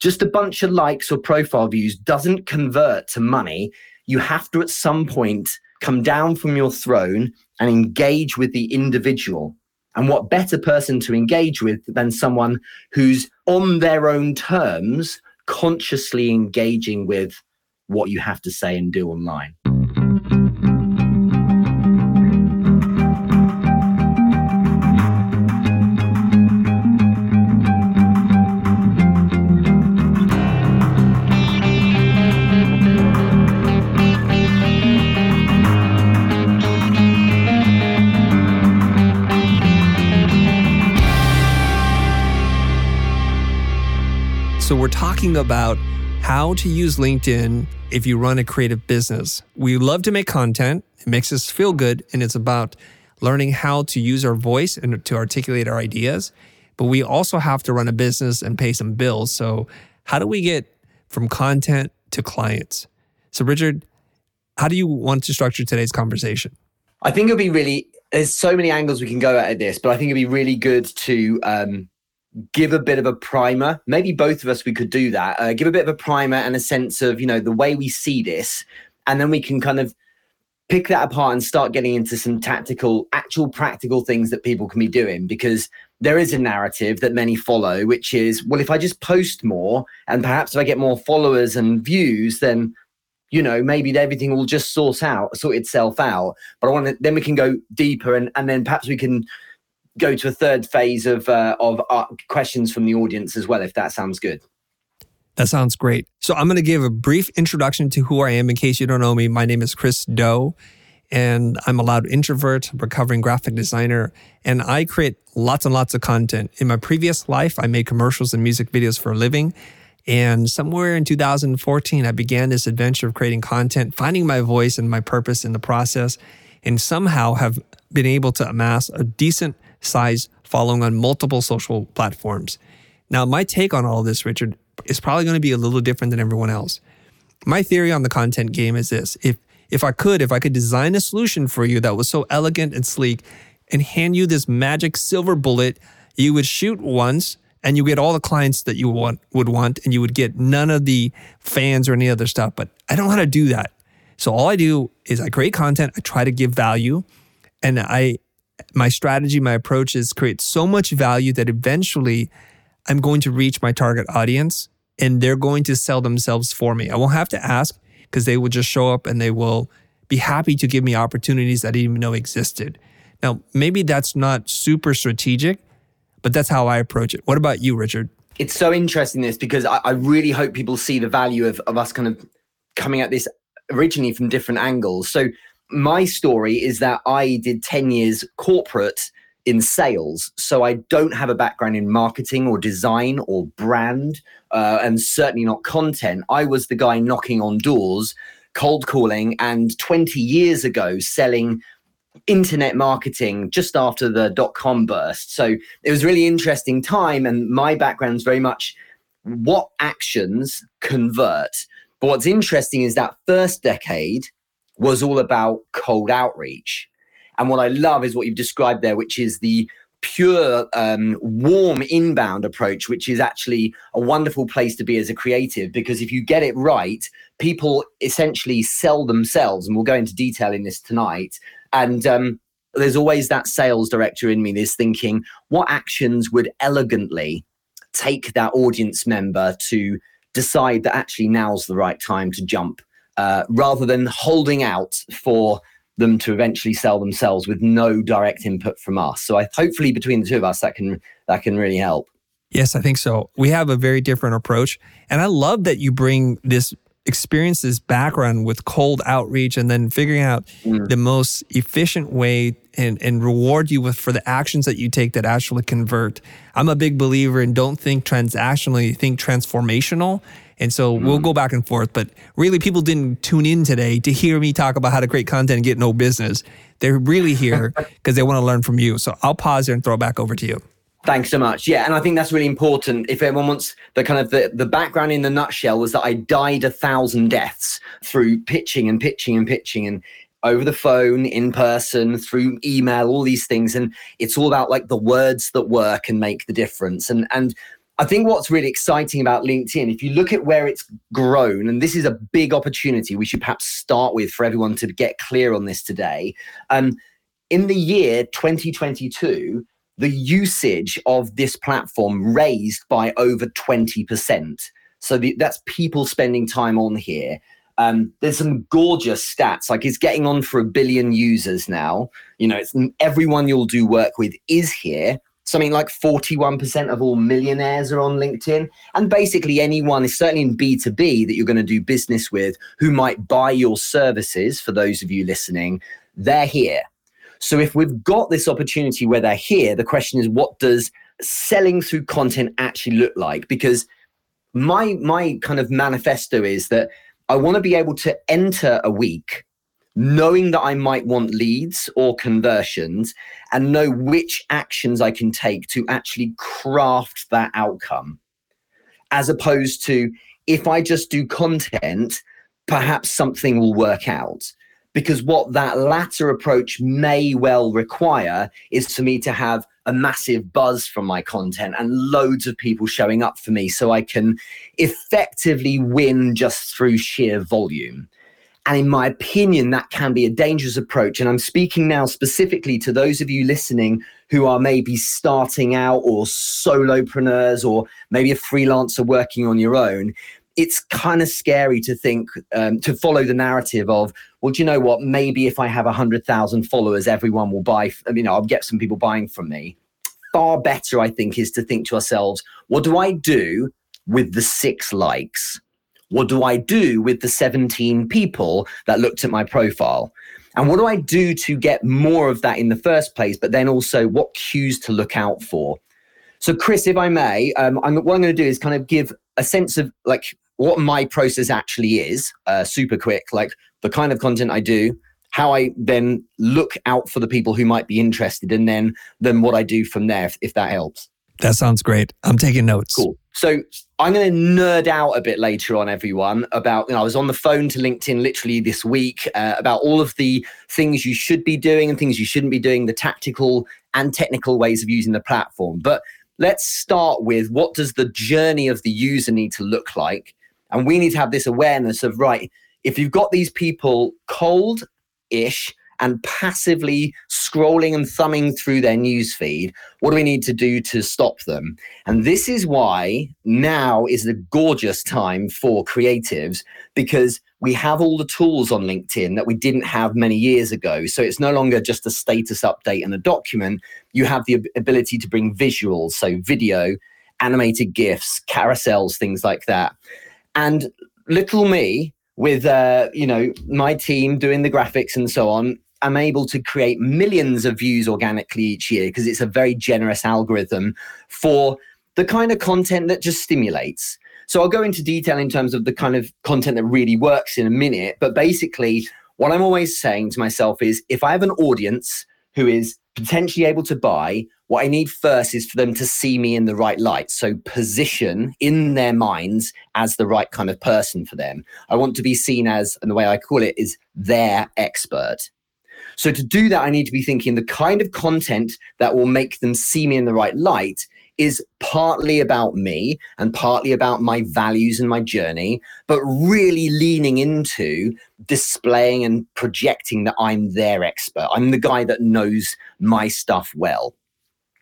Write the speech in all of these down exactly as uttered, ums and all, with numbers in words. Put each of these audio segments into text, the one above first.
just a bunch of likes or profile views doesn't convert to money. You have to, at some point, come down from your throne and engage with the individual. And what better person to engage with than someone who's on their own terms, consciously engaging with what you have to say and do online. So we're talking about how to use LinkedIn if you run a creative business. We love to make content. It makes us feel good. And it's about learning how to use our voice and to articulate our ideas. But we also have to run a business and pay some bills. So how do we get from content to clients? So Richard, how do you want to structure today's conversation? I think it'll be really, there's so many angles we can go at this, but I think it'd be really good to... Um, give a bit of a primer. Maybe both of us, we could do that. Uh, give a bit of a primer and a sense of, you know, the way we see this. And then we can kind of pick that apart and start getting into some tactical, actual practical things that people can be doing, because there is a narrative that many follow, which is, well, if I just post more and perhaps if I get more followers and views, then, you know, maybe everything will just sort out, sort itself out. But I want to, then we can go deeper and, and then perhaps we can go to a third phase of uh, of questions from the audience as well, if that sounds good. That sounds great. So I'm going to give a brief introduction to who I am in case you don't know me. My name is Chris Doe, and I'm a loud introvert, recovering graphic designer, and I create lots and lots of content. In my previous life, I made commercials and music videos for a living, and somewhere in two thousand fourteen, I began this adventure of creating content, finding my voice and my purpose in the process, and somehow have been able to amass a decent size following on multiple social platforms. Now, my take on all of this, Richard, is probably going to be a little different than everyone else. My theory on the content game is this. If if I could, if I could design a solution for you that was so elegant and sleek and hand you this magic silver bullet, you would shoot once and you get all the clients that you want would want and you would get none of the fans or any other stuff. But I don't know how to do that. So all I do is I create content, I try to give value, and I My strategy, my approach is create so much value that eventually I'm going to reach my target audience and they're going to sell themselves for me. I won't have to ask because they will just show up and they will be happy to give me opportunities that I didn't even know existed. Now, maybe that's not super strategic, but that's how I approach it. What about you, Richard? It's so interesting this because I, I really hope people see the value of, of us kind of coming at this originally from different angles. So my story is that I did ten years corporate in sales. So I don't have a background in marketing or design or brand, uh, and certainly not content. I was the guy knocking on doors, cold calling, and twenty years ago selling internet marketing just after the dot-com burst. So it was a really interesting time. And my background is very much what actions convert. But what's interesting is that first decade was all about cold outreach. And what I love is what you've described there, which is the pure um, warm inbound approach, which is actually a wonderful place to be as a creative, because if you get it right, people essentially sell themselves. And we'll go into detail in this tonight. And um, there's always that sales director in me that's thinking, what actions would elegantly take that audience member to decide that actually now's the right time to jump? Uh, rather than holding out for them to eventually sell themselves with no direct input from us. So I, hopefully between the two of us, that can that can really help. Yes, I think so. We have a very different approach. And I love that you bring this experience, this background with cold outreach and then figuring out mm. the most efficient way and, and reward you with for the actions that you take that actually convert. I'm a big believer in don't think transactionally, think transformational. And so we'll go back and forth, but really people didn't tune in today to hear me talk about how to create content and get no business. They're really here because they want to learn from you. So I'll pause there and throw it back over to you. Thanks so much. Yeah, and I think that's really important. If everyone wants the kind of the, the background in the nutshell was that I died a thousand deaths through pitching and pitching and pitching and over the phone, in person, through email, all these things. And it's all about like the words that work and make the difference. And, and, I think what's really exciting about LinkedIn, if you look at where it's grown, and this is a big opportunity we should perhaps start with for everyone to get clear on this today. Um, in the year twenty twenty-two, the usage of this platform raised by over twenty percent. So the, that's people spending time on here. Um, there's some gorgeous stats, like it's getting on for a billion users now. You know, it's everyone you'll do work with is here. Something like forty-one percent of all millionaires are on LinkedIn. And basically anyone, is certainly in B to B that you're going to do business with, who might buy your services, for those of you listening, they're here. So if we've got this opportunity where they're here, the question is, what does selling through content actually look like? Because my my kind of manifesto is that I want to be able to enter a week knowing that I might want leads or conversions, and know which actions I can take to actually craft that outcome. As opposed to, if I just do content, perhaps something will work out. Because what that latter approach may well require is for me to have a massive buzz from my content and loads of people showing up for me so I can effectively win just through sheer volume. And in my opinion, that can be a dangerous approach. And I'm speaking now specifically to those of you listening who are maybe starting out, or solopreneurs, or maybe a freelancer working on your own. It's kind of scary to think, um, to follow the narrative of, well, do you know what? Maybe if I have one hundred thousand followers, everyone will buy, f- you know, I'll get some people buying from me. Far better, I think, is to think to ourselves, what do I do with the six likes? What do I do with the seventeen people that looked at my profile? And what do I do to get more of that in the first place? But then also, what cues to look out for? So, Chris, if I may, um, I'm, what I'm going to do is kind of give a sense of like what my process actually is, uh, super quick, like the kind of content I do, how I then look out for the people who might be interested, and then then what I do from there, if, if that helps. That sounds great. I'm taking notes. Cool. So I'm going to nerd out a bit later on, everyone, about, you know, I was on the phone to LinkedIn literally this week uh, about all of the things you should be doing and things you shouldn't be doing, the tactical and technical ways of using the platform. But let's start with, what does the journey of the user need to look like? And we need to have this awareness of, right, if you've got these people cold-ish and passively scrolling and thumbing through their newsfeed, what do we need to do to stop them? And this is why now is the gorgeous time for creatives, because we have all the tools on LinkedIn that we didn't have many years ago. So it's no longer just a status update and a document. You have the ability to bring visuals, so video, animated GIFs, carousels, things like that. And little me, with uh, you know, my team doing the graphics and so on, I'm able to create millions of views organically each year, because it's a very generous algorithm for the kind of content that just stimulates. So I'll go into detail in terms of the kind of content that really works in a minute. But basically, what I'm always saying to myself is, if I have an audience who is potentially able to buy, what I need first is for them to see me in the right light. So position in their minds as the right kind of person for them. I want to be seen as, and the way I call it is, their expert. So to do that, I need to be thinking the kind of content that will make them see me in the right light is partly about me and partly about my values and my journey, but really leaning into displaying and projecting that I'm their expert. I'm the guy that knows my stuff well.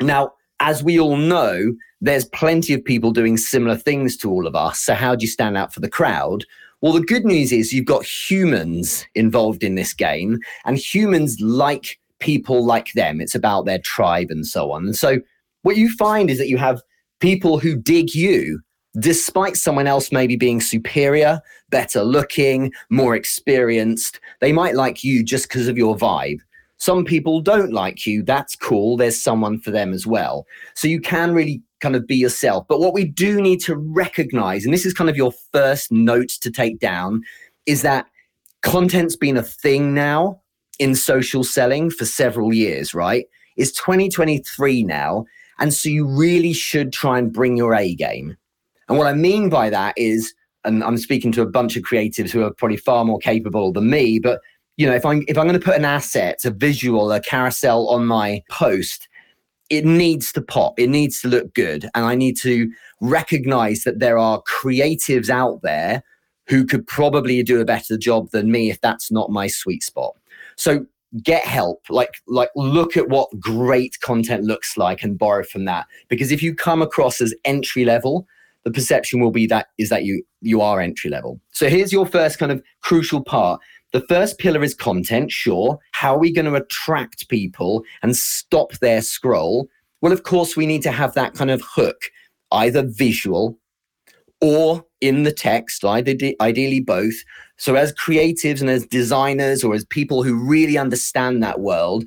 Now, as we all know, there's plenty of people doing similar things to all of us. So how do you stand out for the crowd? Well, the good news is you've got humans involved in this game, and humans like people like them. It's about their tribe and so on. And so what you find is that you have people who dig you, despite someone else maybe being superior, better looking, more experienced. They might like you just because of your vibe. Some people don't like you. That's cool. There's someone for them as well. So you can really kind of be yourself. But what we do need to recognize, and this is kind of your first note to take down, is that content's been a thing now in social selling for several years, right? It's twenty twenty-three now. And so you really should try and bring your A game. And what I mean by that is, and I'm speaking to a bunch of creatives who are probably far more capable than me, but you know, if I'm, if I'm going to put an asset, a visual, a carousel on my post, it needs to pop. It needs to look good. And I need to recognize that there are creatives out there who could probably do a better job than me if that's not my sweet spot. So get help. Like, like look at what great content looks like and borrow from that. Because if you come across as entry level, the perception will be that is that you, you are entry level. So here's your first kind of crucial part. The first pillar is content, sure. How are we going to attract people and stop their scroll? Well, of course, we need to have that kind of hook, either visual or in the text, ideally both. So as creatives and as designers or as people who really understand that world,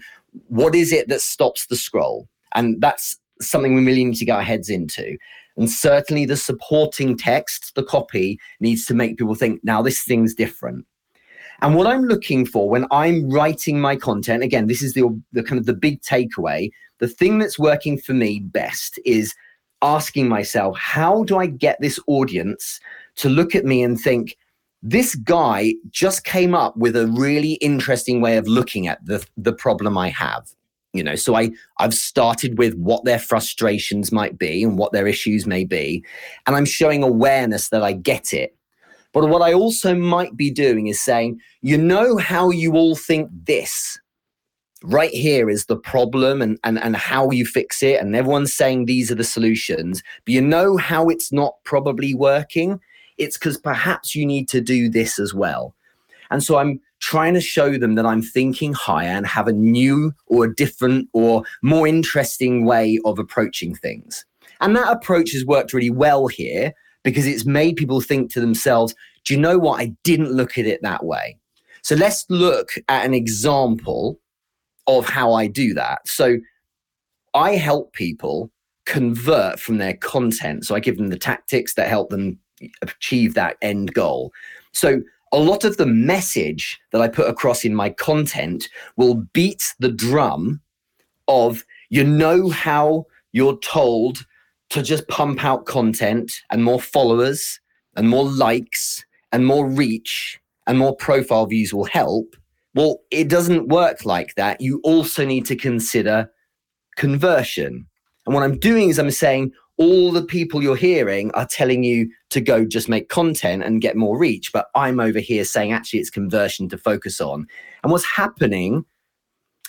what is it that stops the scroll? And that's something we really need to get our heads into. And certainly the supporting text, the copy, needs to make people think, now this thing's different. And what I'm looking for when I'm writing my content, again, this is the, the kind of the big takeaway. The thing that's working for me best is asking myself, how do I get this audience to look at me and think, this guy just came up with a really interesting way of looking at the, the problem I have. You know, so I, I've started with what their frustrations might be and what their issues may be. And I'm showing awareness that I get it. But what I also might be doing is saying, you know how you all think this right here is the problem and, and, and how you fix it. And everyone's saying these are the solutions, but you know how it's not probably working. It's because perhaps you need to do this as well. And so I'm trying to show them that I'm thinking higher and have a new or different or more interesting way of approaching things. And that approach has worked really well here, because it's made people think to themselves, do you know what? I didn't look at it that way. So let's look at an example of how I do that. So I help people convert from their content. So I give them the tactics that help them achieve that end goal. So a lot of the message that I put across in my content will beat the drum of, you know how you're told to just pump out content and more followers and more likes and more reach and more profile views will help. Well, it doesn't work like that. You also need to consider conversion. And what I'm doing is I'm saying all the people you're hearing are telling you to go just make content and get more reach. But I'm over here saying actually it's conversion to focus on. And what's happening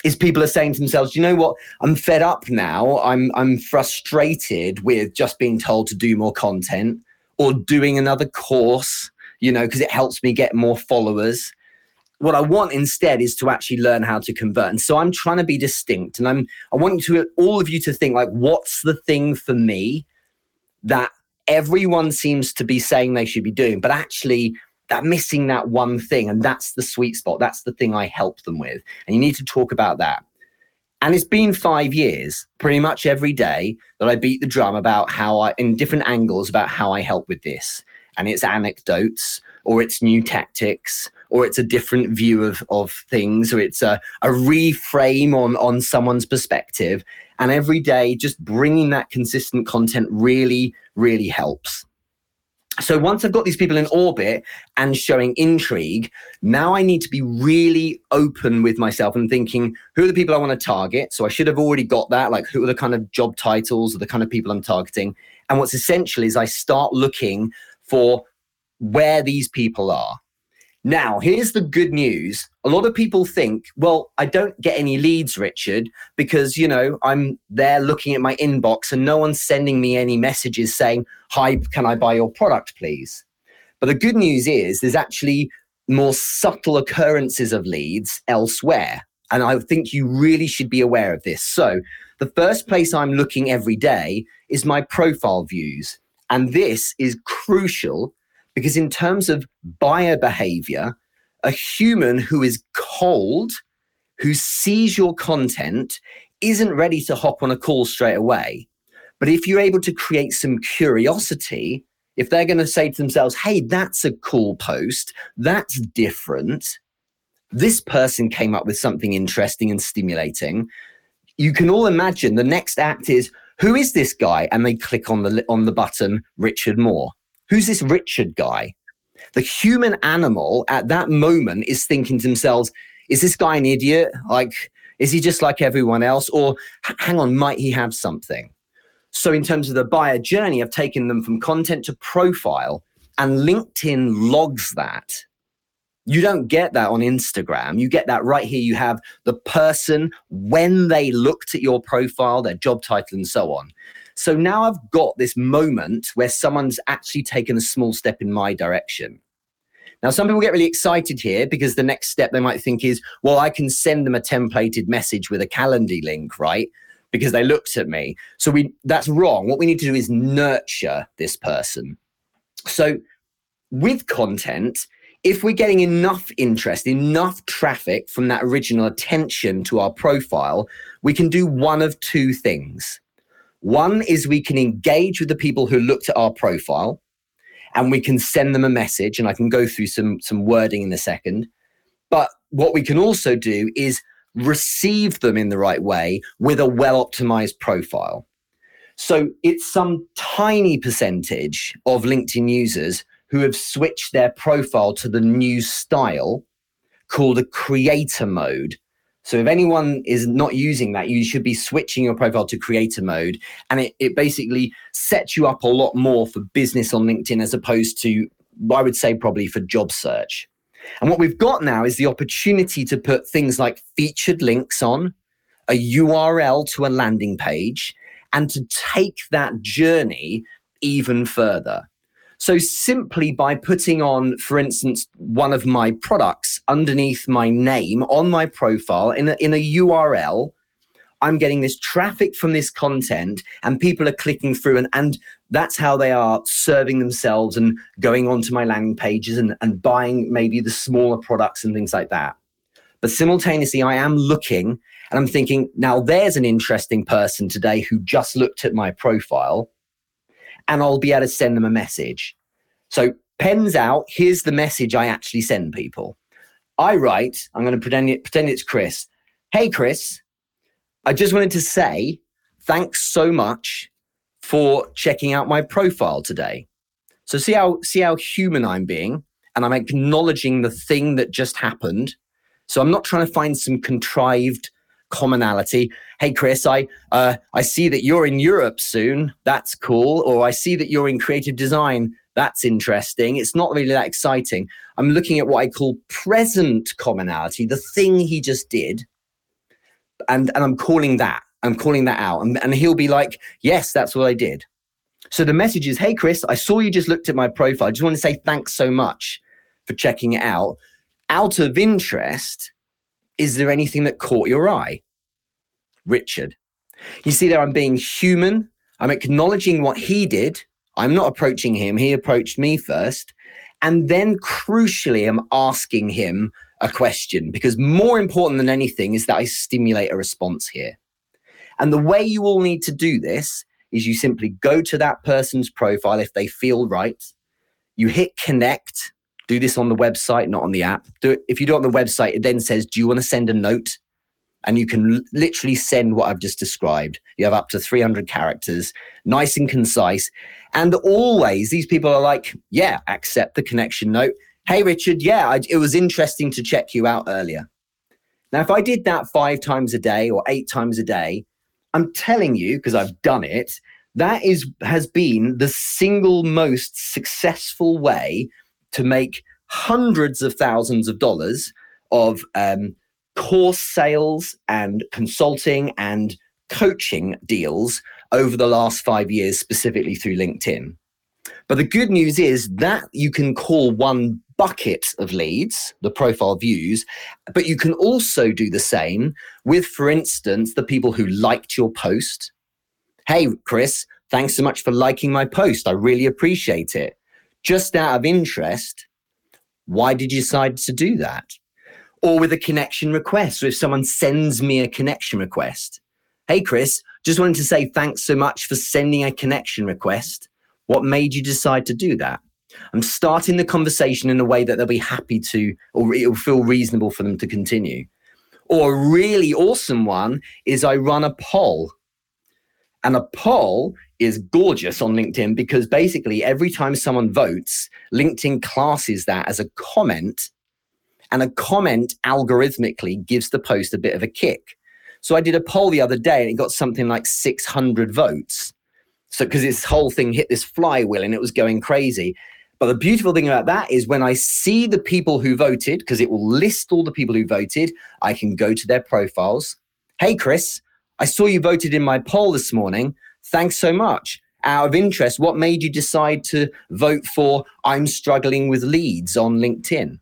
is people are saying to themselves, you know what, I'm fed up now. I'm I'm frustrated with just being told to do more content or doing another course, you know, because it helps me get more followers. What I want instead is to actually learn how to convert. And so I'm trying to be distinct. And I'm I want you to, all of you to think, like, what's the thing for me that everyone seems to be saying they should be doing, but actually that missing that one thing, and that's the sweet spot. That's the thing I help them with. And you need to talk about that. And it's been five years, pretty much every day, that I beat the drum about how I, in different angles, about how I help with this. And it's anecdotes, or it's new tactics, or it's a different view of, of things, or it's a, a reframe on, on someone's perspective. And every day, just bringing that consistent content really, really helps. So once I've got these people in orbit and showing intrigue, now I need to be really open with myself and thinking, who are the people I want to target? So I should have already got that, like who are the kind of job titles or the kind of people I'm targeting? And what's essential is I start looking for where these people are. Now, here's the good news. A lot of people think, well, I don't get any leads, Richard, because, you know, I'm there looking at my inbox and no one's sending me any messages saying, hi, can I buy your product, please? But the good news is there's actually more subtle occurrences of leads elsewhere. And I think you really should be aware of this. So the first place I'm looking every day is my profile views. And this is crucial because in terms of buyer behavior, a human who is cold, who sees your content, isn't ready to hop on a call straight away. But if you're able to create some curiosity, if they're going to say to themselves, hey, that's a cool post, that's different, this person came up with something interesting and stimulating, you can all imagine the next act is, who is this guy? And they click on the on the button, Richard Moore. Who's this Richard guy? The human animal at that moment is thinking to themselves, is this guy an idiot? Like, Is he just like everyone else? Or hang on, might he have something? So in terms of the buyer journey, I've taken them from content to profile, and LinkedIn logs that. You don't get that on Instagram. You get that right here. You have the person, when they looked at your profile, their job title, and so on. So now I've got this moment where someone's actually taken a small step in my direction. Now, some people get really excited here because the next step they might think is, well, I can send them a templated message with a Calendly link, right? Because they looked at me. So we that's wrong. What we need to do is nurture this person. So with content, if we're getting enough interest, enough traffic from that original attention to our profile, we can do one of two things. One is we can engage with the people who looked at our profile, and we can send them a message, and I can go through some, some wording in a second. But what we can also do is receive them in the right way with a well-optimized profile. So it's some tiny percentage of LinkedIn users who have switched their profile to the new style called a creator mode. So if anyone is not using that, you should be switching your profile to creator mode. And it, it basically sets you up a lot more for business on LinkedIn as opposed to, I would say, probably for job search. And what we've got now is the opportunity to put things like featured links on, a U R L to a landing page, and to take that journey even further. So simply by putting on, for instance, one of my products underneath my name on my profile in a, in a U R L, I'm getting this traffic from this content, and people are clicking through, and, and that's how they are serving themselves and going onto my landing pages and, and buying maybe the smaller products and things like that. But simultaneously, I am looking and I'm thinking, now there's an interesting person today who just looked at my profile, and I'll be able to send them a message. So pens out, here's the message I actually send people. I write, I'm going to pretend, it, pretend it's Chris. Hey, Chris, I just wanted to say thanks so much for checking out my profile today. So see how, see how human I'm being, and I'm acknowledging the thing that just happened. So I'm not trying to find some contrived commonality. Hey, Chris, I uh, I see that you're in Europe soon. That's cool. Or I see that you're in creative design. That's interesting. It's not really that exciting. I'm looking at what I call present commonality, the thing he just did. And, and I'm calling that. I'm calling that out. And, and he'll be like, yes, that's what I did. So the message is, hey, Chris, I saw you just looked at my profile. I just want to say thanks so much for checking it out. Out of interest, is there anything that caught your eye? Richard. You see there, I'm being human. I'm acknowledging what he did. I'm not approaching him. He approached me first. And then crucially, I'm asking him a question, because more important than anything is that I stimulate a response here. And the way you all need to do this is you simply go to that person's profile if they feel right. You hit connect. Do this on the website, not on the app. Do it. If you do it on the website, it then says, do you want to send a note? And you can l- literally send what I've just described. You have up to three hundred characters, nice and concise. And always these people are like, yeah, accept the connection note. Hey, Richard, yeah, I, it was interesting to check you out earlier. Now, if I did that five times a day or eight times a day, I'm telling you, because I've done it, that is has been the single most successful way to make hundreds of thousands of dollars of um, course sales and consulting and coaching deals over the last five years, specifically through LinkedIn. But the good news is that you can call one bucket of leads, the profile views, but you can also do the same with, for instance, the people who liked your post. Hey, Chris, thanks so much for liking my post. I really appreciate it. Just out of interest, why did you decide to do that? Or with a connection request. So if someone sends me a connection request, hey, Chris, just wanted to say thanks so much for sending a connection request. What made you decide to do that? I'm starting the conversation in a way that they'll be happy to, or it'll feel reasonable for them to continue. Or a really awesome one is I run a poll. And a poll is gorgeous on LinkedIn because basically every time someone votes, LinkedIn classes that as a comment, and a comment algorithmically gives the post a bit of a kick. So I did a poll the other day and it got something like six hundred votes. So because this whole thing hit this flywheel and it was going crazy. But the beautiful thing about that is when I see the people who voted, because it will list all the people who voted, I can go to their profiles. Hey, Chris, I saw you voted in my poll this morning. Thanks so much. Out of interest, what made you decide to vote for I'm struggling with leads on LinkedIn?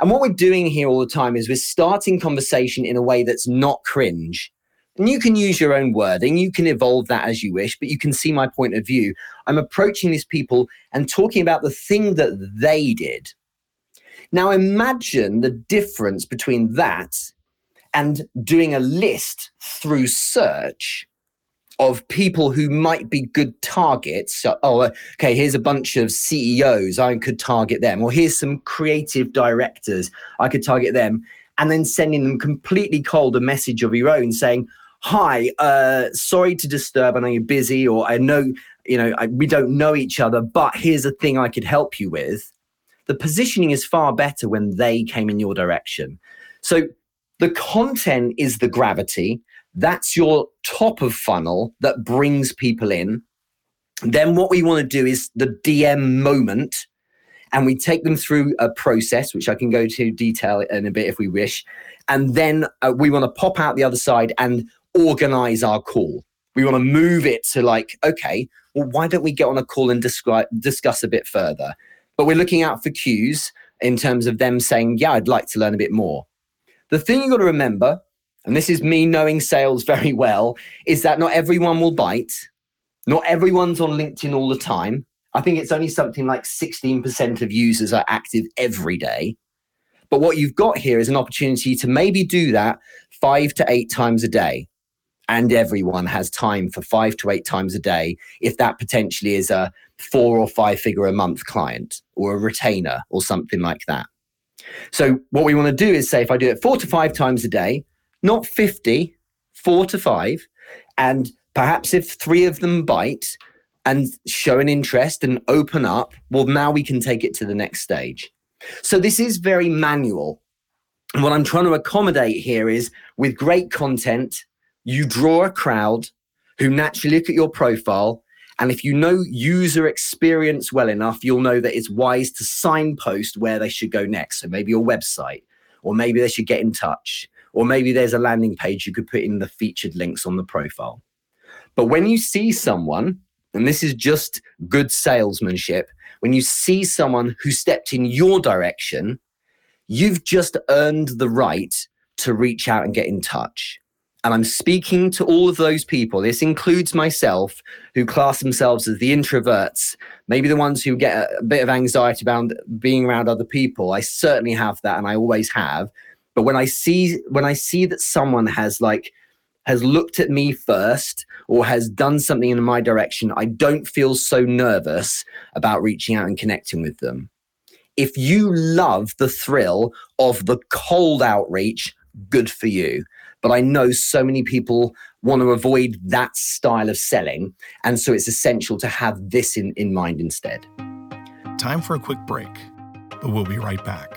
And what we're doing here all the time is we're starting conversation in a way that's not cringe. And you can use your own wording, you can evolve that as you wish, but you can see my point of view. I'm approaching these people and talking about the thing that they did. Now imagine the difference between that and doing a list through search of people who might be good targets. So, oh, okay, here's a bunch of C E Os, I could target them. Or here's some creative directors, I could target them. And then sending them completely cold a message of your own saying, hi, uh, sorry to disturb, I know you're busy, or I know, you know, I, we don't know each other, but here's a thing I could help you with. The positioning is far better when they came in your direction. So the content is the gravity. That's your top of funnel that brings people in. Then what we want to do is the D M moment, and we take them through a process, which I can go to detail in a bit if we wish. And then uh, we want to pop out the other side and organize our call. We want to move it to like, okay, well, why don't we get on a call and describe, discuss a bit further? But we're looking out for cues in terms of them saying, yeah, I'd like to learn a bit more. The thing you've got to remember, and this is me knowing sales very well, is that not everyone will bite. Not everyone's on LinkedIn all the time. I think it's only something like sixteen percent of users are active every day. But what you've got here is an opportunity to maybe do that five to eight times a day. And everyone has time for five to eight times a day if that potentially is a four or five figure a month client or a retainer or something like that. So what we want to do is say, if I do it four to five times a day, not fifty, four to five, and perhaps if three of them bite and show an interest and open up, well, now we can take it to the next stage. So this is very manual. And what I'm trying to accommodate here is with great content, you draw a crowd who naturally look at your profile. And if you know user experience well enough, you'll know that it's wise to signpost where they should go next. So maybe your website, or maybe they should get in touch, or maybe there's a landing page you could put in the featured links on the profile. But when you see someone, and this is just good salesmanship, when you see someone who stepped in your direction, you've just earned the right to reach out and get in touch. And I'm speaking to all of those people. This includes myself, who class themselves as the introverts, maybe the ones who get a bit of anxiety about being around other people. I certainly have that, and I always have. But when I see when I see that someone has like has looked at me first or has done something in my direction, I don't feel so nervous about reaching out and connecting with them. If you love the thrill of the cold outreach, good for you. But I know so many people want to avoid that style of selling. And so it's essential to have this in, in mind instead. Time for a quick break, but we'll be right back.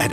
At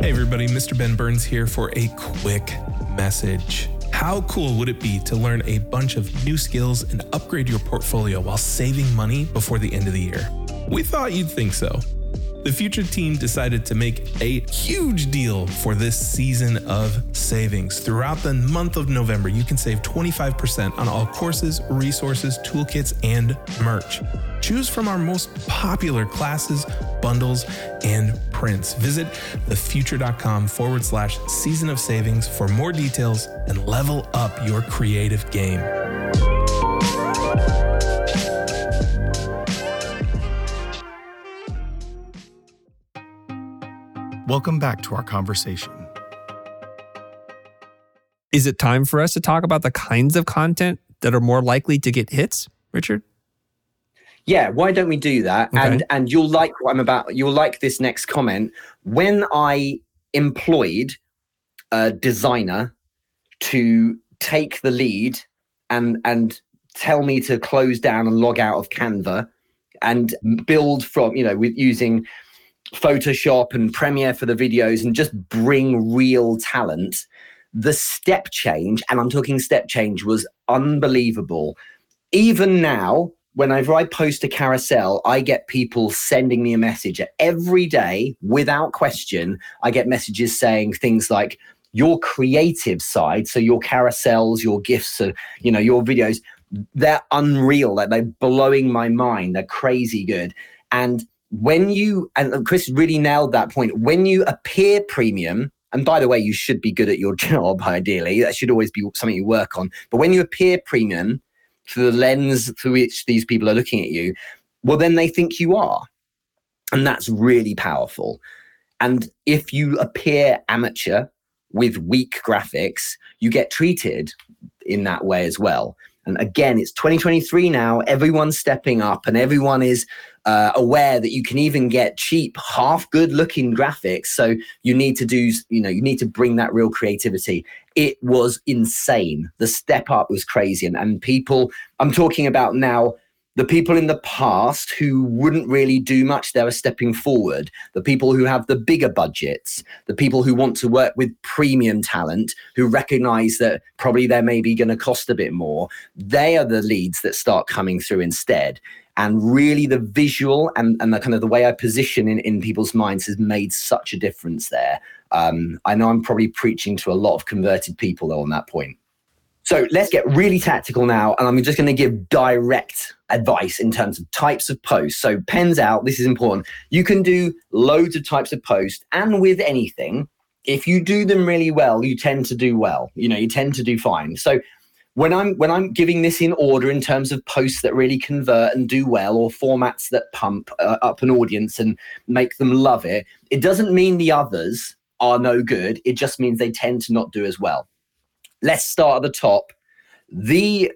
Hey everybody, Mister Ben Burns here for a quick message. How cool would it be to learn a bunch of new skills and upgrade your portfolio while saving money before the end of the year? We thought you'd think so. The Future team decided to make a huge deal for this season of savings. Throughout the month of November, you can save twenty-five percent on all courses, resources, toolkits, and merch. Choose from our most popular classes, bundles, and prints. Visit thefuture.com forward slash season of savings for more details and level up your creative game. Welcome back to our conversation. Is it time for us to talk about the kinds of content that are more likely to get hits, Richard? Yeah, why don't we do that? Okay. And and you'll like what I'm about. You'll like this next comment. When I employed a designer to take the lead and and tell me to close down and log out of Canva and build from, you know, with using Photoshop and Premiere for the videos and just bring real talent, the step change, and I'm talking step change, was unbelievable. Even now, whenever I post a carousel, I get people sending me a message every day without question. I get messages saying things like, your creative side, so your carousels, your GIFs, so, you know, your videos, they're unreal, like they're blowing my mind, they're crazy good. And when you, and Chris really nailed that point, when you appear premium, and by the way, you should be good at your job, ideally. That should always be something you work on. But when you appear premium through the lens through which these people are looking at you, well, then they think you are. And that's really powerful. And if you appear amateur with weak graphics, you get treated in that way as well. And again, it's twenty twenty-three now, everyone's stepping up and everyone is uh, aware that you can even get cheap, half good looking graphics. So you need to do, you know, you need to bring that real creativity. It was insane. The step up was crazy. And, and people, I'm talking about now, the people in the past who wouldn't really do much, they were stepping forward. The people who have the bigger budgets, the people who want to work with premium talent, who recognize that probably they're maybe going to cost a bit more, they are the leads that start coming through instead. And really the visual and, and the kind of the way I position in, in people's minds has made such a difference there. Um, I know I'm probably preaching to a lot of converted people though on that point. So let's get really tactical now, and I'm just going to give direct advice in terms of types of posts. So pens out, this is important. You can do loads of types of posts, and with anything, if you do them really well, you tend to do well. You know, you tend to do fine. So when I'm when I'm giving this in order in terms of posts that really convert and do well, or formats that pump uh, up an audience and make them love it, it doesn't mean the others are no good. It just means they tend to not do as well. Let's start at the top. The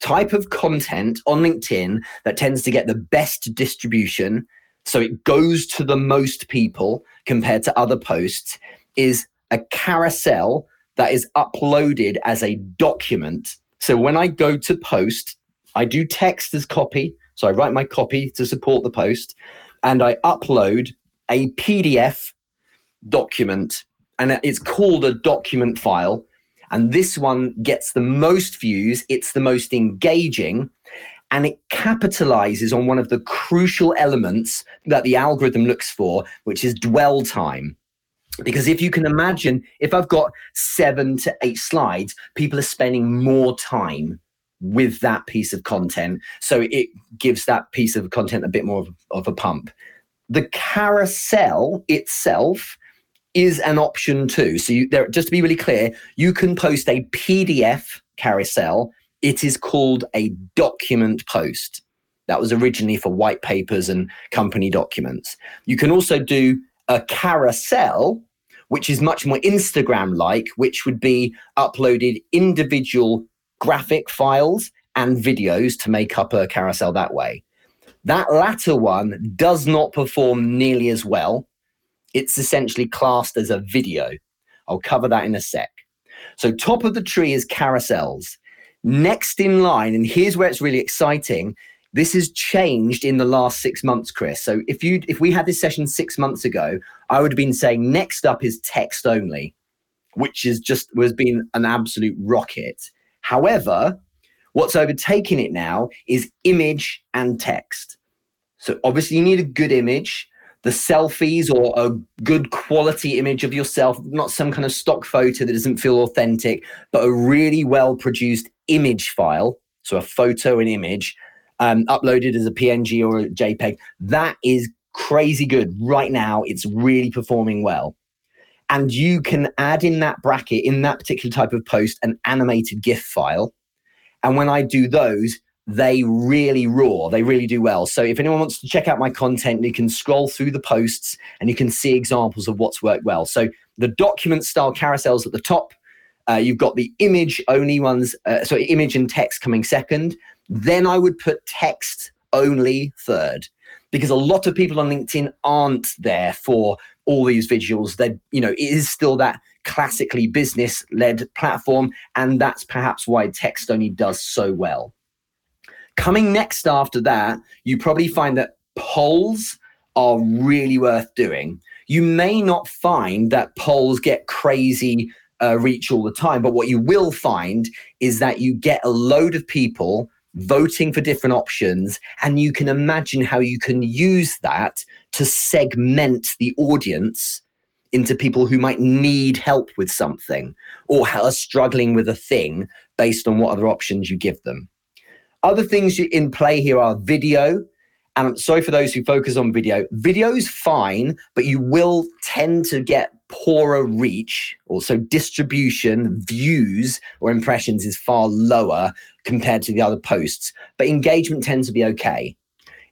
type of content on LinkedIn that tends to get the best distribution, so it goes to the most people compared to other posts, is a carousel that is uploaded as a document. So when I go to post, I do text as copy. So I write my copy to support the post, and I upload a P D F document, and it's called a document file. And this one gets the most views, it's the most engaging, and it capitalizes on one of the crucial elements that the algorithm looks for, which is dwell time. Because if you can imagine, if I've got seven to eight slides, people are spending more time with that piece of content. So it gives that piece of content a bit more of, of a pump. The carousel itself is an option too. So you, there, just to be really clear, you can post a P D F carousel. It is called a document post. That was originally for white papers and company documents. You can also do a carousel, which is much more Instagram-like, which would be uploaded individual graphic files and videos to make up a carousel that way. That latter one does not perform nearly as well. It's essentially classed as a video. I'll cover that in a sec. So top of the tree is carousels. Next in line, and here's where it's really exciting, this has changed in the last six months, Chris. So if you if we had this session six months ago, I would have been saying next up is text only, which is just has been an absolute rocket. However, what's overtaking it now is image and text. So obviously you need a good image, the selfies or a good quality image of yourself, not some kind of stock photo that doesn't feel authentic, but a really well-produced image file, so a photo and image, um, uploaded as a P N G or a JPEG. That is crazy good. Right now, it's really performing well. And you can add in that bracket, in that particular type of post, an animated GIF file. And when I do those, they really roar. They really do well. So if anyone wants to check out my content, you can scroll through the posts and you can see examples of what's worked well. So the document style carousels at the top, uh, you've got the image only ones, uh, so image and text coming second. Then I would put text only third, because a lot of people on LinkedIn aren't there for all these visuals. They, you know, it is still that classically business-led platform, and that's perhaps why text only does so well. Coming next after that, you probably find that polls are really worth doing. You may not find that polls get crazy uh, reach all the time, but what you will find is that you get a load of people voting for different options, and you can imagine how you can use that to segment the audience into people who might need help with something or are struggling with a thing based on what other options you give them. Other things in play here are video, and I'm sorry for those who focus on video. Video's fine, but you will tend to get poorer reach, also distribution, views, or impressions is far lower compared to the other posts, but engagement tends to be okay.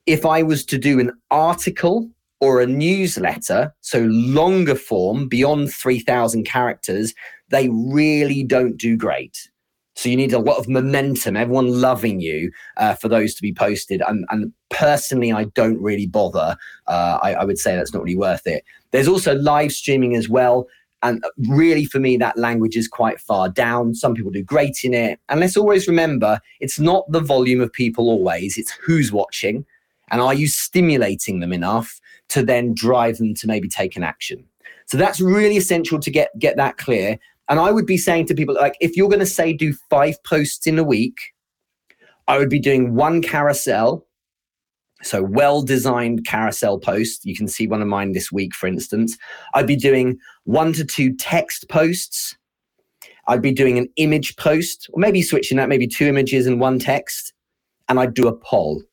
If I was to do an article or a newsletter, so longer form, beyond three thousand characters, they really don't do great. So you need a lot of momentum, everyone loving you uh, for those to be posted. And, and personally, I don't really bother. Uh, I, I would say that's not really worth it. There's also live streaming as well. And really, for me, that language is quite far down. Some people do great in it. And let's always remember, it's not the volume of people always, it's who's watching. And are you stimulating them enough to then drive them to maybe take an action? So that's really essential to get, get that clear. And I would be saying to people, like, if you're going to say do five posts in a week, I would be doing one carousel. So well-designed carousel post. You can see one of mine this week, for instance. I'd be doing one to two text posts. I'd be doing an image post, or maybe switching that, maybe two images and one text. And I'd do a poll.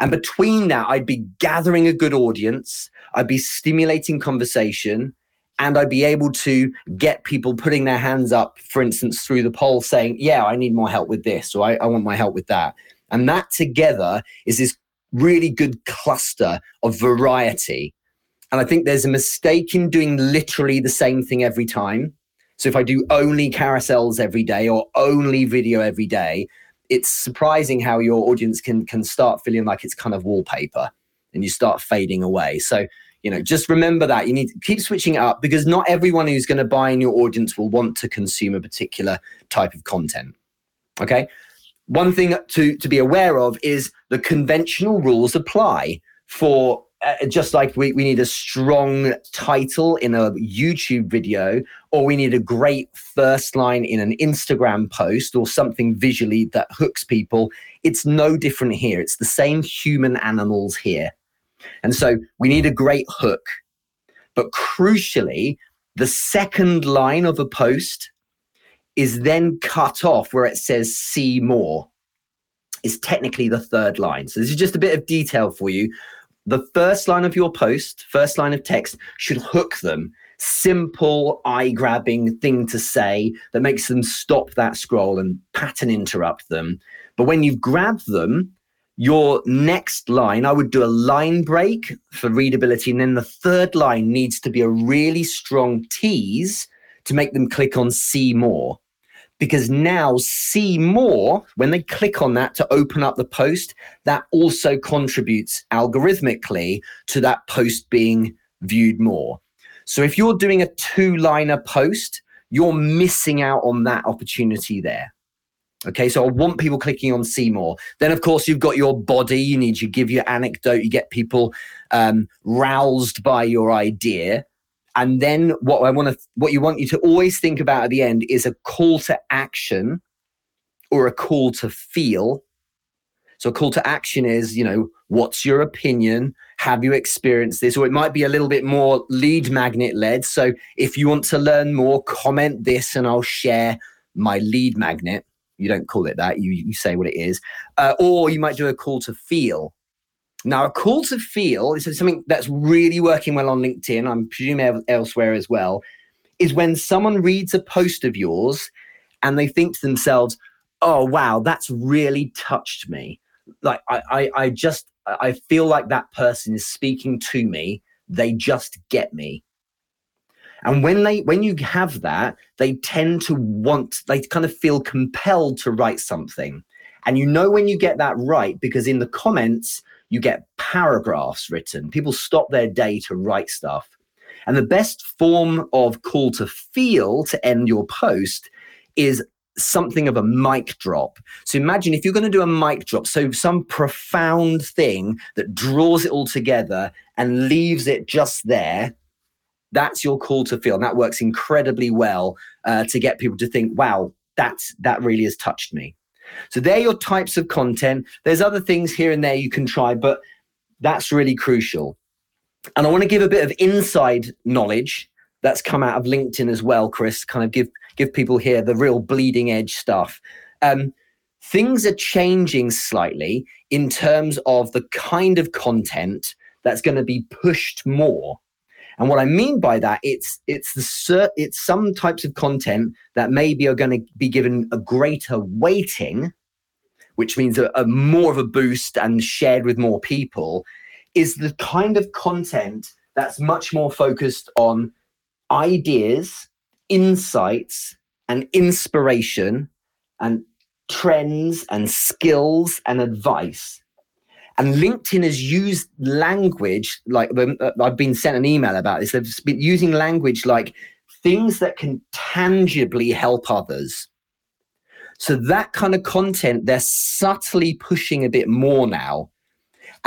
And between that, I'd be gathering a good audience. I'd be stimulating conversation. And I'd be able to get people putting their hands up, for instance, through the poll saying, yeah, I need more help with this, or I, I want my help with that. And that together is this really good cluster of variety. And I think there's a mistake in doing literally the same thing every time. So if I do only carousels every day or only video every day, it's surprising how your audience can can start feeling like it's kind of wallpaper and you start fading away. So you know, just remember that you need to keep switching it up, because not everyone who's going to buy in your audience will want to consume a particular type of content. Okay. One thing to, to be aware of is the conventional rules apply for uh, just like we, we need a strong title in a YouTube video, or we need a great first line in an Instagram post or something visually that hooks people. It's no different here. It's the same human animals here. And so we need a great hook, but crucially, the second line of a post is then cut off where it says see more is technically the third line. So this is just a bit of detail for you. The first line of your post, first line of text should hook them. Simple, eye-grabbing thing to say that makes them stop that scroll and pattern interrupt them. But when you've grabbed them, Your next line, I would do a line break for readability. And then the third line needs to be a really strong tease to make them click on see more. Because now see more, when they click on that to open up the post, that also contributes algorithmically to that post being viewed more. So if you're doing a two-liner post, you're missing out on that opportunity there. Okay, so I want people clicking on see more. Then, of course, you've got your body. You need to give your anecdote. You get people um, roused by your idea. And then what I want to, what you want you to always think about at the end is a call to action or a call to feel. So a call to action is, you know, what's your opinion? Have you experienced this? Or it might be a little bit more lead magnet led. So if you want to learn more, comment this and I'll share my lead magnet. You don't call it that. You, you say what it is. Uh, or you might do a call to feel. Now, a call to feel is something that's really working well on LinkedIn, I'm presuming elsewhere as well, is when someone reads a post of yours and they think to themselves, oh, wow, that's really touched me. Like, I, I, I just, I feel like that person is speaking to me. They just get me. And when they, when you have that, they tend to want, they kind of feel compelled to write something. And you know when you get that right, because in the comments, you get paragraphs written. People stop their day to write stuff. And the best form of call to feel to end your post is something of a mic drop. So imagine if you're going to do a mic drop, so some profound thing that draws it all together and leaves it just there. That's your call to feel. And that works incredibly well uh, to get people to think, wow, that's, that really has touched me. So they're your types of content. There's other things here and there you can try, but that's really crucial. And I want to give a bit of inside knowledge that's come out of LinkedIn as well, Chris, kind of give give people here the real bleeding edge stuff. Um, things are changing slightly in terms of the kind of content that's going to be pushed more. And what I mean by that, it's it's the it's some types of content that maybe are going to be given a greater weighting, which means a, a more of a boost and shared with more people, is the kind of content that's much more focused on ideas, insights, and inspiration, and trends, and skills, and advice. And LinkedIn has used language, like I've been sent an email about this, they've been using language like things that can tangibly help others. So that kind of content, they're subtly pushing a bit more now.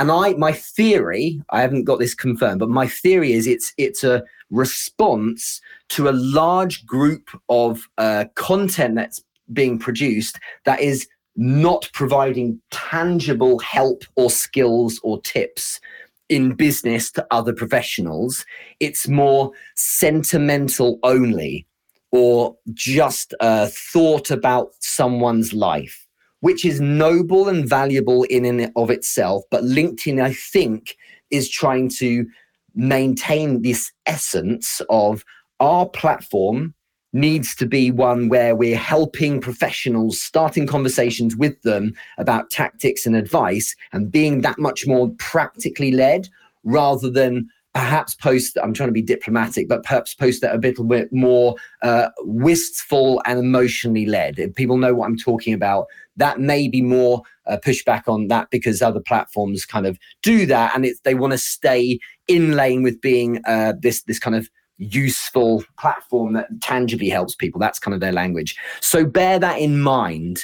And I, my theory, I haven't got this confirmed, but my theory is it's it's a response to a large group of uh, content that's being produced that is not providing tangible help or skills or tips in business to other professionals. It's more sentimental only, or just a thought about someone's life, which is noble and valuable in and of itself. But LinkedIn, I think, is trying to maintain this essence of our platform needs to be one where we're helping professionals, starting conversations with them about tactics and advice, and being that much more practically led rather than perhaps posts, I'm trying to be diplomatic, but perhaps posts that are a bit more uh, wistful and emotionally led. If people know what I'm talking about, that may be more uh, pushback on that, because other platforms kind of do that, and it's, they want to stay in lane with being uh, this this kind of useful platform that tangibly helps people. That's kind of their language. So bear that in mind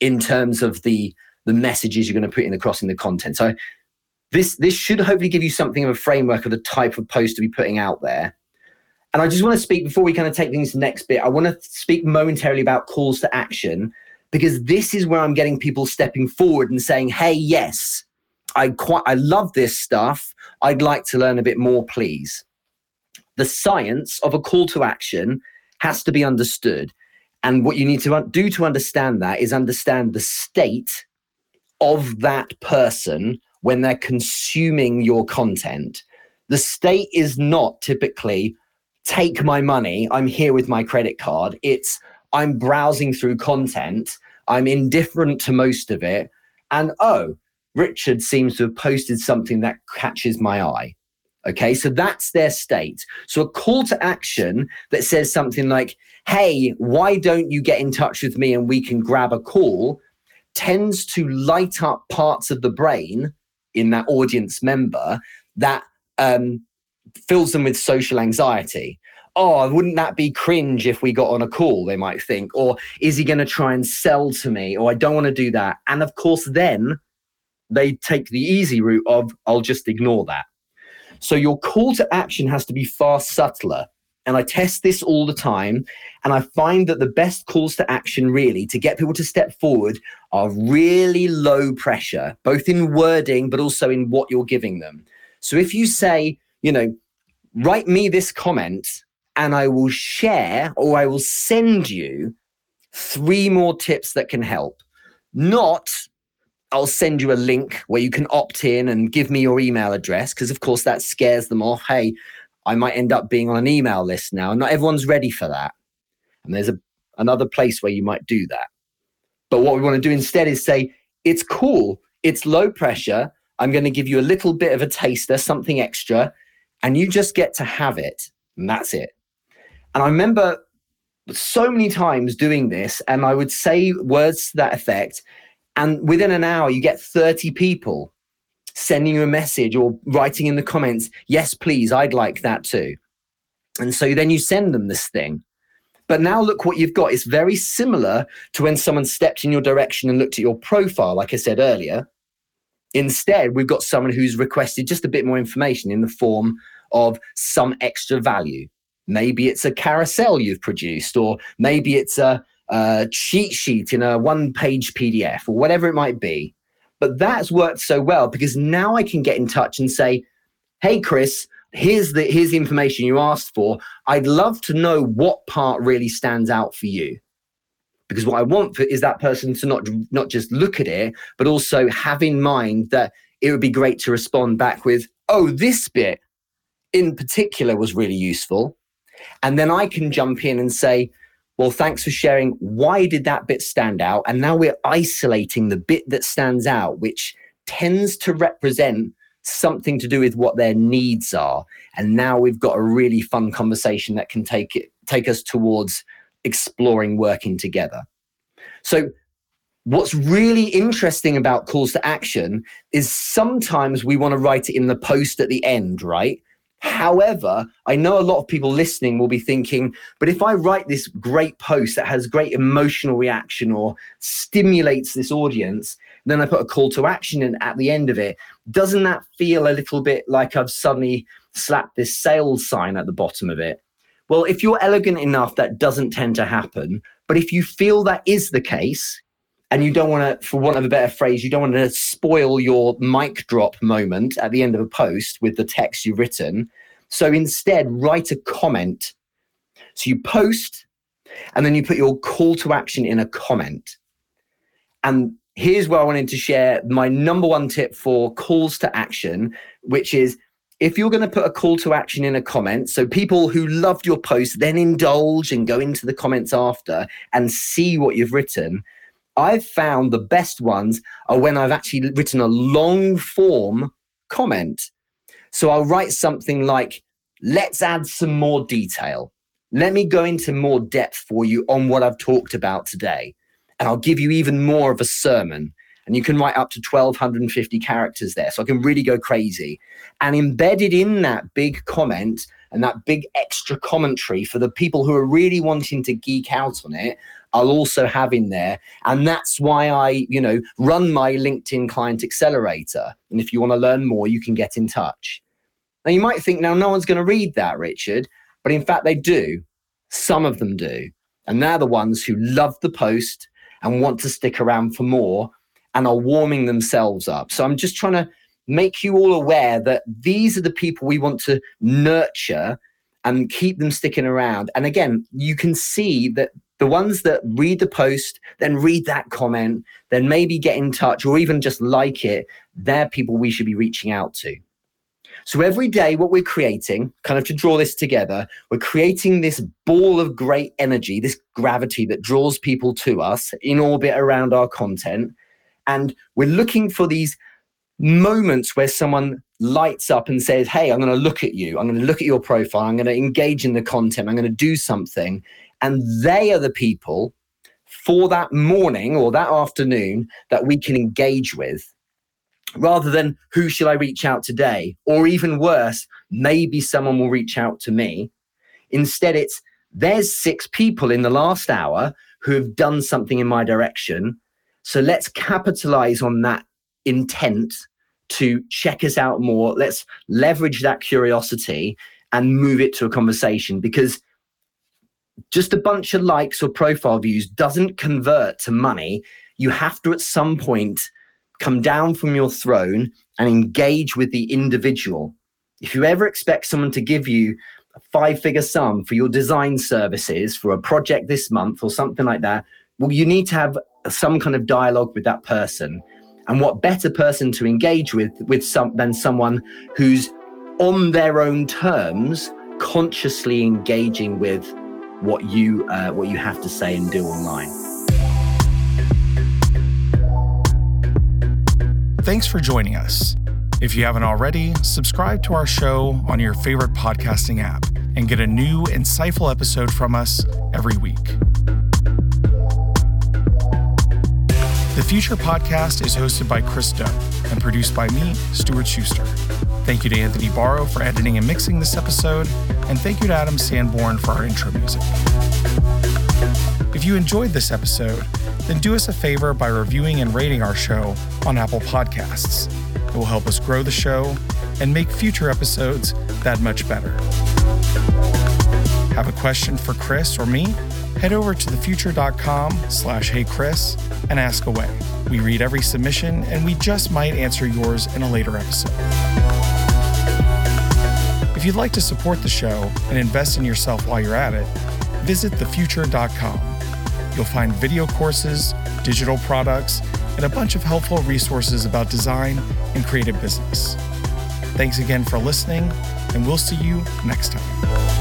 in terms of the the messages you're going to put in across in the content. So this this should hopefully give you something of a framework of the type of post to be putting out there. And I just want to speak, before we kind of take things to the next bit, I want to speak momentarily about calls to action, because this is where I'm getting people stepping forward and saying, hey, yes, I quite I love this stuff. I'd like to learn a bit more, please. The science of a call to action has to be understood. And what you need to do to understand that is understand the state of that person when they're consuming your content. The state is not typically, take my money, I'm here with my credit card. It's, I'm browsing through content, I'm indifferent to most of it, and oh, Richard seems to have posted something that catches my eye. Okay, so that's their state. So a call to action that says something like, hey, why don't you get in touch with me and we can grab a call, tends to light up parts of the brain in that audience member that um, fills them with social anxiety. Oh, wouldn't that be cringe if we got on a call, they might think, or is he going to try and sell to me, or I don't want to do that. And of course, then they take the easy route of, I'll just ignore that. So your call to action has to be far subtler. And I test this all the time. And I find that the best calls to action really to get people to step forward are really low pressure, both in wording, but also in what you're giving them. So if you say, you know, write me this comment and I will share, or I will send you three more tips that can help. Not, I'll send you a link where you can opt in and give me your email address, because of course that scares them off. Hey, I might end up being on an email list now, and not everyone's ready for that. And there's a, another place where you might do that. But what we want to do instead is say, it's cool, it's low pressure. I'm going to give you a little bit of a taster, something extra, and you just get to have it, and that's it. And I remember so many times doing this, and I would say words to that effect, and within an hour, you get thirty people sending you a message or writing in the comments, yes, please, I'd like that too. And so then you send them this thing. But now look what you've got. It's very similar to when someone stepped in your direction and looked at your profile, like I said earlier. Instead, we've got someone who's requested just a bit more information in the form of some extra value. Maybe it's a carousel you've produced, or maybe it's a a cheat sheet in a one-page P D F or whatever it might be. But that's worked so well because now I can get in touch and say, hey, Chris, here's the here's the information you asked for. I'd love to know what part really stands out for you. Because what I want for, is that person to not, not just look at it, but also have in mind that it would be great to respond back with, oh, this bit in particular was really useful. And then I can jump in and say, well, thanks for sharing. Why did that bit stand out? And now we're isolating the bit that stands out, which tends to represent something to do with what their needs are. And now we've got a really fun conversation that can take it, take us towards exploring working together. So what's really interesting about calls to action is sometimes we want to write it in the post at the end, right? However, I know a lot of people listening will be thinking, but if I write this great post that has great emotional reaction or stimulates this audience, then I put a call to action in at the end of it, doesn't that feel a little bit like I've suddenly slapped this sales sign at the bottom of it? Well, if you're elegant enough, that doesn't tend to happen. But if you feel that is the case, and you don't want to, for want of a better phrase, you don't want to spoil your mic drop moment at the end of a post with the text you've written. So instead, write a comment. So you post, and then you put your call to action in a comment. And here's where I wanted to share my number one tip for calls to action, which is if you're going to put a call to action in a comment, so people who loved your post then indulge and go into the comments after and see what you've written, I've found the best ones are when I've actually written a long form comment. So I'll write something like, let's add some more detail. Let me go into more depth for you on what I've talked about today. And I'll give you even more of a sermon. And you can write up to one thousand two hundred fifty characters there. So I can really go crazy. And embedded in that big comment and that big extra commentary for the people who are really wanting to geek out on it, I'll also have in there. And that's why I, you know, run my LinkedIn Client Accelerator. And if you want to learn more, you can get in touch. Now, you might think, now, no one's going to read that, Richard. But in fact, they do. Some of them do. And they're the ones who love the post and want to stick around for more and are warming themselves up. So I'm just trying to make you all aware that these are the people we want to nurture and keep them sticking around. And again, you can see that the ones that read the post, then read that comment, then maybe get in touch or even just like it, they're people we should be reaching out to. So every day what we're creating, kind of to draw this together, we're creating this ball of great energy, this gravity that draws people to us in orbit around our content. And we're looking for these moments where someone lights up and says, hey, I'm going to look at you. I'm going to look at your profile. I'm going to engage in the content. I'm going to do something. And they are the people for that morning or that afternoon that we can engage with, rather than who should I reach out today? Or even worse, maybe someone will reach out to me. Instead, it's there's six people in the last hour who have done something in my direction. So let's capitalize on that intent to check us out more. Let's leverage that curiosity and move it to a conversation, because just a bunch of likes or profile views doesn't convert to money. You have to at some point come down from your throne and engage with the individual. If you ever expect someone to give you a five-figure sum for your design services for a project this month or something like that, well, you need to have some kind of dialogue with that person. And what better person to engage with, with some, than someone who's on their own terms, consciously engaging with what you uh, what you have to say and do online. Thanks for joining us. If you haven't already, subscribe to our show on your favorite podcasting app and get a new insightful episode from us every week. The Future Podcast is hosted by Chris Doe and produced by me, Stuart Schuster. Thank you to Anthony Barrow for editing and mixing this episode, and thank you to Adam Sanborn for our intro music. If you enjoyed this episode, then do us a favor by reviewing and rating our show on Apple Podcasts. It will help us grow the show and make future episodes that much better. Have a question for Chris or me? Head over to thefuture.com slash heychris and ask away. We read every submission, and we just might answer yours in a later episode. If you'd like to support the show and invest in yourself while you're at it, visit the future dot com. You'll find video courses, digital products, and a bunch of helpful resources about design and creative business. Thanks again for listening, and we'll see you next time.